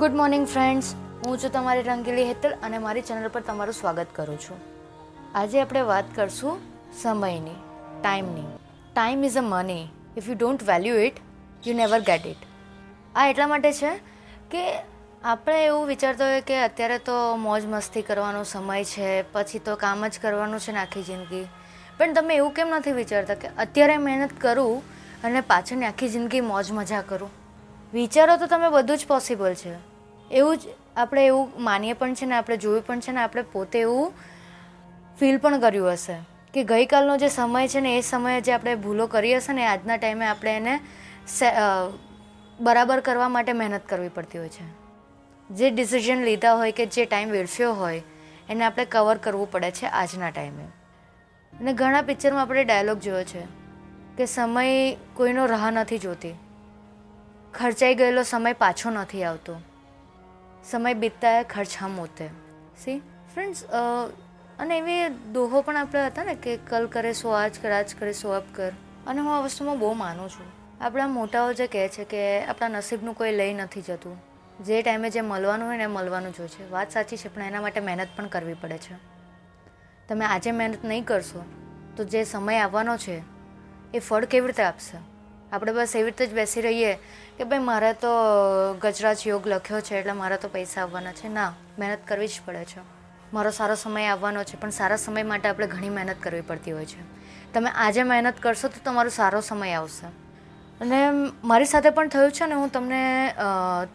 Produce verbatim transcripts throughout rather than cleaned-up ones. Good morning friends, હું છું તમારી રંગીલી હેતલ અને મારી ચેનલ પર તમારું સ્વાગત કરું છું. આજે આપણે વાત કરશું સમયની, ટાઈમની. Time is a money. If you don't value it, you never get it. આ એટલા માટે છે કે આપણે એવું વિચારતા હોય કે અત્યારે તો મોજ મસ્તી કરવાનો સમય છે, પછી તો કામ જ કરવાનું છે ને આખી જિંદગી. પણ તમે એવું કેમ નથી વિચારતા કે અત્યારે મહેનત કરું અને પાછળની આખી જિંદગી મોજ મજા કરું? વિચારો તો તમે બધું જ પોસિબલ છે. એવું જ આપણે એવું માનીએ પણ છે ને, આપણે જોયું પણ છે ને, આપણે પોતે એવું ફીલ પણ કર્યું હશે કે ગઈકાલનો જે સમય છે ને એ સમયે જે આપણે ભૂલો કરી હશે ને આજના ટાઈમે આપણે એને બરાબર કરવા માટે મહેનત કરવી પડતી હોય છે. જે ડિસિઝન લીધા હોય કે જે ટાઈમ વેડફ્યો હોય એને આપણે કવર કરવું પડે છે આજના ટાઈમે. અને ઘણા પિક્ચરમાં આપણે ડાયલોગ જોયો છે કે સમય કોઈનો રાહ નથી જોતી, ખર્ચાઈ ગયેલો સમય પાછો નથી આવતો, સમય બીતતા ખર્ચા મોતે. સી ફ્રેન્ડ્સ, અને એવી દોહો પણ આપણે હતા ને કે કલ કરે સો આજ કર, આજ કરે સો અબ કર. અને હું આ વસ્તુમાં બહુ માનું છું. આપણા મોટાઓ જે કહે છે કે આપણા નસીબનું કોઈ લઈ નથી જતું, જે ટાઈમે જે મળવાનું હોય ને એ મળવાનું જ હોય છે, વાત સાચી છે. પણ એના માટે મહેનત પણ કરવી પડે છે. તમે આજે મહેનત નહીં કરશો તો જે સમય આવવાનો છે એ ફળ કેવી રીતે આપશે? આપણે બસ એવી રીતે જ બેસી રહીએ કે ભાઈ મારે તો ગજરાજ યોગ લખ્યો છે એટલે મારા તો પૈસા આવવાના છે. ના, મહેનત કરવી જ પડે છે. મારો સારો સમય આવવાનો છે, પણ સારા સમય માટે આપણે ઘણી મહેનત કરવી પડતી હોય છે. તમે આજે મહેનત કરશો તો તમારો સારો સમય આવશે. અને મારી સાથે પણ થયું છે ને, હું તમને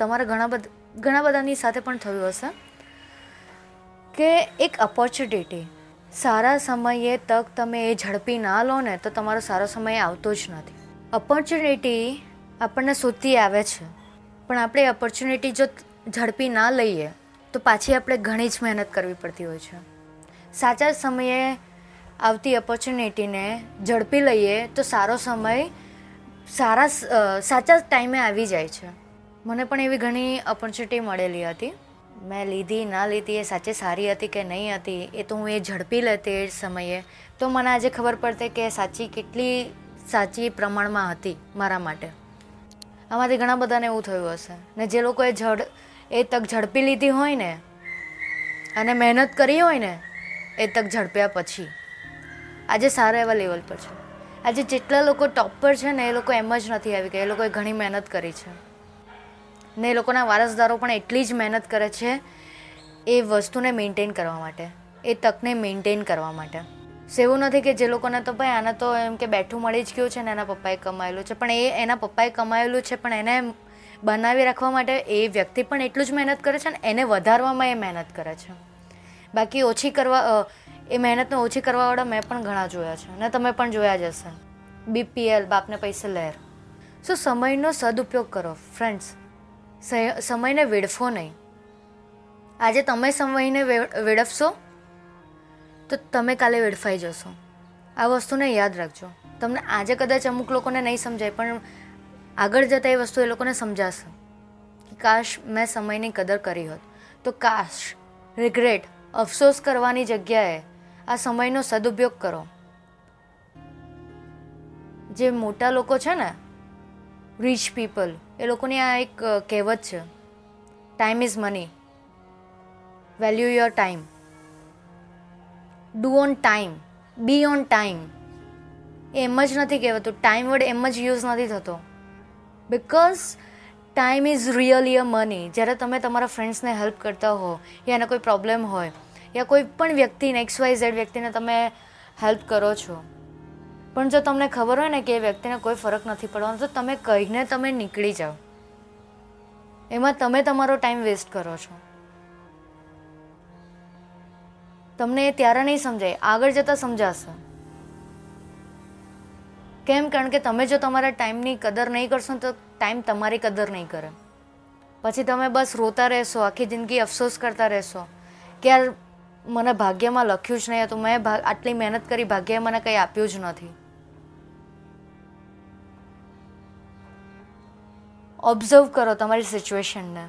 તમારા ઘણા બધા ઘણા બધાની સાથે પણ થયું હશે કે એક ઓપોર્ચ્યુનિટી, સારા સમયે તક તમે એ ઝડપી ના લો ને તો તમારો સારો સમય આવતો જ નથી. ઓપોર્ચ્યુનિટી આપણને શોધતી આવે છે, પણ આપણે ઓપોર્ચ્યુનિટી જો ઝડપી ના લઈએ તો પાછી આપણે ઘણી જ મહેનત કરવી પડતી હોય છે. સાચા સમયે આવતી ઓપોર્ચ્યુનિટીને ઝડપી લઈએ તો સારો સમય સારા સાચા ટાઈમે આવી જાય છે. મને પણ એવી ઘણી ઓપોર્ચ્યુનિટી મળેલી હતી. મેં લીધી ના લીધી એ સાચે સારી હતી કે નહીં હતી એ તો હું એ ઝડપી લેતી એ સમયે, તો મને આજે ખબર પડતી કે સાચી કેટલી સાચી પ્રમાણમાં હતી મારા માટે. આમાંથી ઘણા બધાને એવું થયું હશે. ને જે લોકોએ ઝડ એ તક ઝડપી લીધી હોય ને અને મહેનત કરી હોય ને એ તક ઝડપ્યા પછી આજે સારા એવા લેવલ પર છે. આજે જેટલા લોકો ટોપ પર છે ને એ લોકો એમ જ નથી આવી ગયા, એ લોકોએ ઘણી મહેનત કરી છે. ને એ લોકોના વારસદારો પણ એટલી જ મહેનત કરે છે એ વસ્તુને મેન્ટેન કરવા માટે, એ તકને મેન્ટેન કરવા માટે. એવું નથી કે જે લોકોને તો ભાઈ આને તો એમ કે બેઠું મળી જ ગયું છે ને એના પપ્પાએ કમાયેલું છે, પણ એ એના પપ્પાએ કમાયેલું છે પણ એને બનાવી રાખવા માટે એ વ્યક્તિ પણ એટલું જ મહેનત કરે છે ને એને વધારવામાં એ મહેનત કરે છે. બાકી ઓછી કરવા એ મહેનતને ઓછી કરવાવાળા મેં પણ ઘણા જોયા છે અને તમે પણ જોયા જ હશે. બીપીએલ, બાપને પૈસે લહેર. સો સમયનો સદુપયોગ કરો ફ્રેન્ડ્સ, સમયને વેડફો નહીં. આજે તમે સમયને વેડફશો તો તમે કાલે વેડફાઈ જશો. આ વસ્તુને યાદ રાખજો. તમને આજે કદાચ અમુક લોકોને નહીં સમજાય પણ આગળ જતાં એ વસ્તુ એ લોકોને સમજાશે કે કાશ મેં સમયની કદર કરી હોત. તો કાશ, રિગ્રેટ, અફસોસ કરવાની જગ્યાએ આ સમયનો સદુપયોગ કરો. જે મોટા લોકો છે ને, રીચ પીપલ, એ લોકોની આ એક કહેવત છે, time is money, value your time, do on time, be on time. એમ જ નથી કહેવાતું, ટાઈમ વર્ડ એમ જ યુઝ નથી થતો. Because time is really a money. જ્યારે તમે તમારા ફ્રેન્ડ્સને હેલ્પ કરતા હો યા એને કોઈ પ્રોબ્લેમ હોય યા કોઈ પણ વ્યક્તિને, એક્સ વાય ઝેડ વ્યક્તિને તમે હેલ્પ કરો છો, પણ જો તમને ખબર હોય ને કે એ વ્યક્તિને કોઈ ફરક નથી પડવાનો તો તમે કહીને તમે નીકળી જાઓ. એમાં તમે તમારો ટાઈમ વેસ્ટ કરો છો. તમને એ ત્યારે નહીં સમજાય, આગળ જતાં સમજાશે. કેમ? કારણ કે તમે જો તમારા ટાઈમની કદર નહીં કરશો તો ટાઈમ તમારી કદર નહીં કરે. પછી તમે બસ રોતા રહેશો, આખી જિંદગી અફસોસ કરતા રહેશો કે યાર મને ભાગ્યમાં લખ્યું જ નહીં હતું, મેં આટલી મહેનત કરી, ભાગ્યે મને કંઈ આપ્યું જ નથી. ઓબ્ઝર્વ કરો તમારી સિચ્યુએશનને,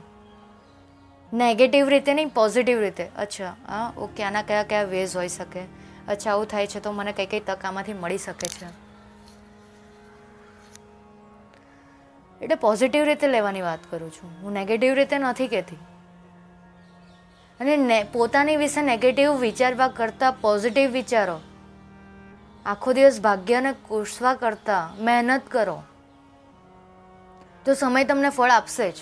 નેગેટિવ રીતે નહીં, પોઝિટિવ રીતે. અચ્છા, હા, ઓકે, આના કયા કયા વેઝ હોઈ શકે? અચ્છા, આવું થાય છે તો મને કઈ કઈ તક આમાંથી મળી શકે છે. એટલે પોઝિટિવ રીતે લેવાની વાત કરું છું, હું નેગેટિવ રીતે નથી કહેતી. અને પોતાની વિશે નેગેટિવ વિચારવા કરતાં પોઝિટિવ વિચારો. આખો દિવસ ભાગ્યને કોશવા કરતાં મહેનત કરો, તો સમય તમને ફળ આપશે જ.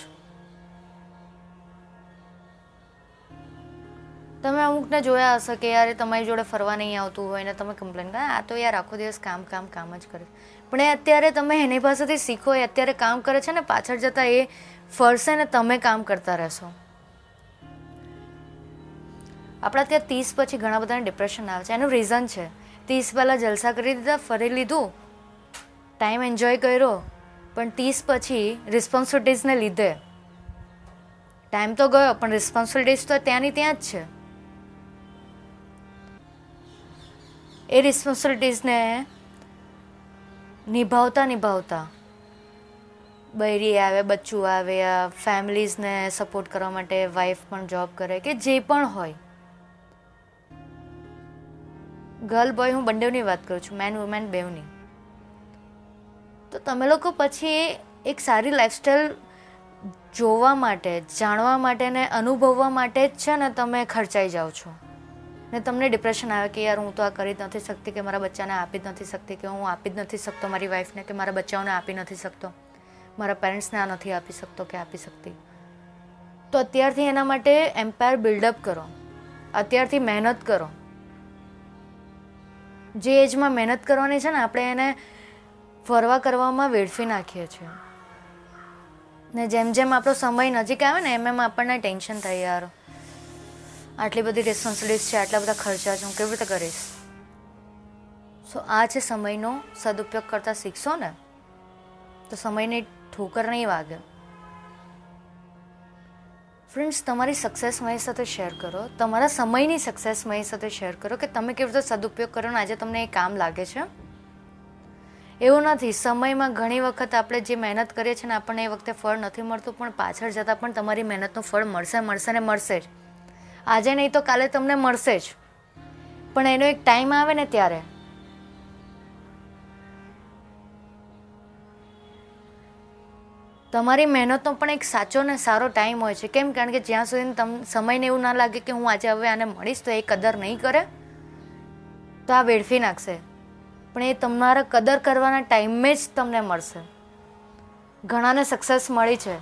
તમે અમુકને જોયા હશે કે યાર તમારી જોડે ફરવા નહીં આવતું હોય ને તમે કમ્પ્લેન કરો, આ તો યાર આખો દિવસ કામ કામ કામ જ કરે. પણ એ અત્યારે તમે એની પાસેથી શીખો, એ અત્યારે કામ કરે છે ને, પાછળ જતાં એ ફરશે ને તમે કામ કરતા રહેશો. આપણા ત્યાં ત્રીસ પછી ઘણા બધાને ડિપ્રેશન આવે છે, એનું રીઝન છે ત્રીસ પહેલાં જલસા કરી દીધા, ફરી લીધું, ટાઈમ એન્જોય કર્યો, પણ ત્રીસ પછી રિસ્પોન્સિબિલિટીઝને લીધે ટાઈમ તો ગયો પણ રિસ્પોન્સિબિલિટીઝ તો ત્યાંની ત્યાં જ છે. એ રિસ્પોન્સિબિલિટીઝને નિભાવતા નિભાવતા બૈરી આવે, બચ્ચું આવે, આ ફેમિલીઝને સપોર્ટ કરવા માટે વાઈફ પણ જોબ કરે કે જે પણ હોય, ગર્લ બોય હું બંનેની વાત કરું છું, મેન વુમેન બેવની. તો તમે લોકો પછી એક સારી લાઈફસ્ટાઈલ જોવા માટે, જાણવા માટે ને અનુભવવા માટે જ છે ને તમે ખર્ચાઈ જાઓ છો ને તમને ડિપ્રેશન આવે કે યાર હું તો આ કરી જ નથી શકતી, કે મારા બચ્ચાને આપી જ નથી શકતી, કે હું આપી જ નથી શકતો મારી વાઈફને, કે મારા બચ્ચાઓને આપી નથી શકતો, મારા પેરેન્ટ્સને આ નથી આપી શકતો કે આપી શકતી. તો અત્યારથી એના માટે એમ્પાયર બિલ્ડઅપ કરો, અત્યારથી મહેનત કરો. જે એજમાં મહેનત કરવાની છે ને આપણે એને ફરવા કરવામાં વેડફી નાખીએ છીએ ને જેમ જેમ આપણો સમય નજીક આવે ને એમ એમ આપણને ટેન્શન થાય, યાર આટલી બધી રિસ્પોન્સિબિલિટીઝ છે, આટલા બધા ખર્ચા છે, હું કેવી રીતે કરીશ. સો આ છે સમયનો સદુપયોગ કરતાં શીખશો ને તો સમયની ઠોકર નહીં વાગે. ફ્રેન્ડ્સ, તમારી સક્સેસ મારી સાથે શેર કરો, તમારા સમયની સક્સેસ મારી સાથે શેર કરો કે તમે કેવી રીતે સદુપયોગ કરો ને આજે તમને એ કામ લાગે છે. એવું નથી, સમયમાં ઘણી વખત આપણે જે મહેનત કરીએ છીએ ને આપણને એ વખતે ફળ નથી મળતું, પણ પાછળ જતાં પણ તમારી મહેનતનું ફળ મળશે મળશે ને મળશે જ. આજે નહીં તો કાલે તમને મળશે જ, પણ એનો એક ટાઈમ આવે ને ત્યારે. તમારી મહેનતનો પણ એક સાચો ને સારો ટાઈમ હોય છે. કેમ? કારણ કે જ્યાં સુધી તમને સમયને એવું ના લાગે કે હું આજે હવે આને મળીશ તો એ કદર નહીં કરે, તો આ વેડફી નાખશે, પણ એ તમારા કદર કરવાના ટાઈમે જ તમને મળશે. ઘણાને સક્સેસ મળી છે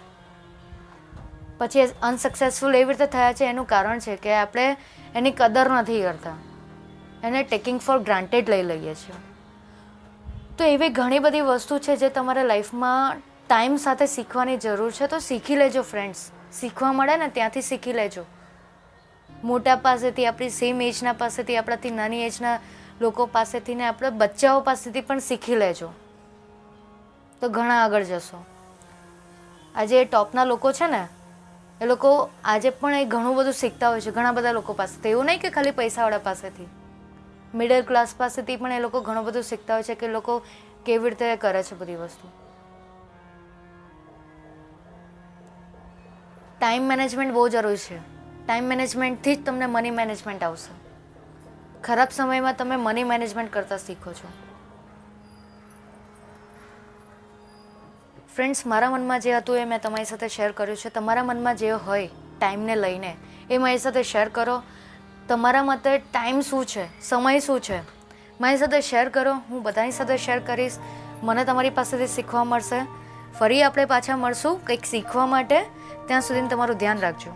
પછી અનસક્સેસફુલ એવી રીતે થયા છે, એનું કારણ છે કે આપણે એની કદર નથી કરતા, એને ટેકિંગ ફોર ગ્રાન્ટેડ લઈ લઈએ છીએ. તો એવી ઘણી બધી વસ્તુ છે જે તમારે લાઈફમાં ટાઈમ સાથે શીખવાની જરૂર છે, તો શીખી લેજો ફ્રેન્ડ્સ. શીખવા મળે ને ત્યાંથી શીખી લેજો. મોટા પાસેથી, આપણી સેમ એજના પાસેથી, આપણાથી નાની એજના લોકો પાસેથી ને આપણા બચ્ચાઓ પાસેથી પણ શીખી લેજો, તો ઘણા આગળ જશો. આજે ટોપના લોકો છે ને એ લોકો આજે પણ એ ઘણું બધું શીખતા હોય છે ઘણા બધા લોકો પાસેથી. એવું નહીં કે ખાલી પૈસાવાળા પાસેથી, મિડલ ક્લાસ પાસેથી પણ એ લોકો ઘણું બધું શીખતા હોય છે કે લોકો કેવી રીતે કરે છે બધી વસ્તુ. ટાઈમ મેનેજમેન્ટ બહુ જરૂરી છે. ટાઈમ મેનેજમેન્ટથી જ તમને મની મેનેજમેન્ટ આવશે. ખરાબ સમયમાં તમે મની મેનેજમેન્ટ કરતાં શીખો છો. ફ્રેન્ડ્સ, મારા મનમાં જે હતું એ મેં તમારી સાથે શેર કર્યું છે. તમારા મનમાં જે હોય ટાઈમને લઈને એ મારી સાથે શેર કરો. તમારા મતે ટાઈમ શું છે, સમય શું છે, મારી સાથે શેર કરો. હું બધાની સાથે શેર કરીશ. મને તમારી પાસેથી શીખવા મળશે. ફરી આપણે પાછા મળશું કંઈક શીખવા માટે. ત્યાં સુધી તમારું ધ્યાન રાખજો.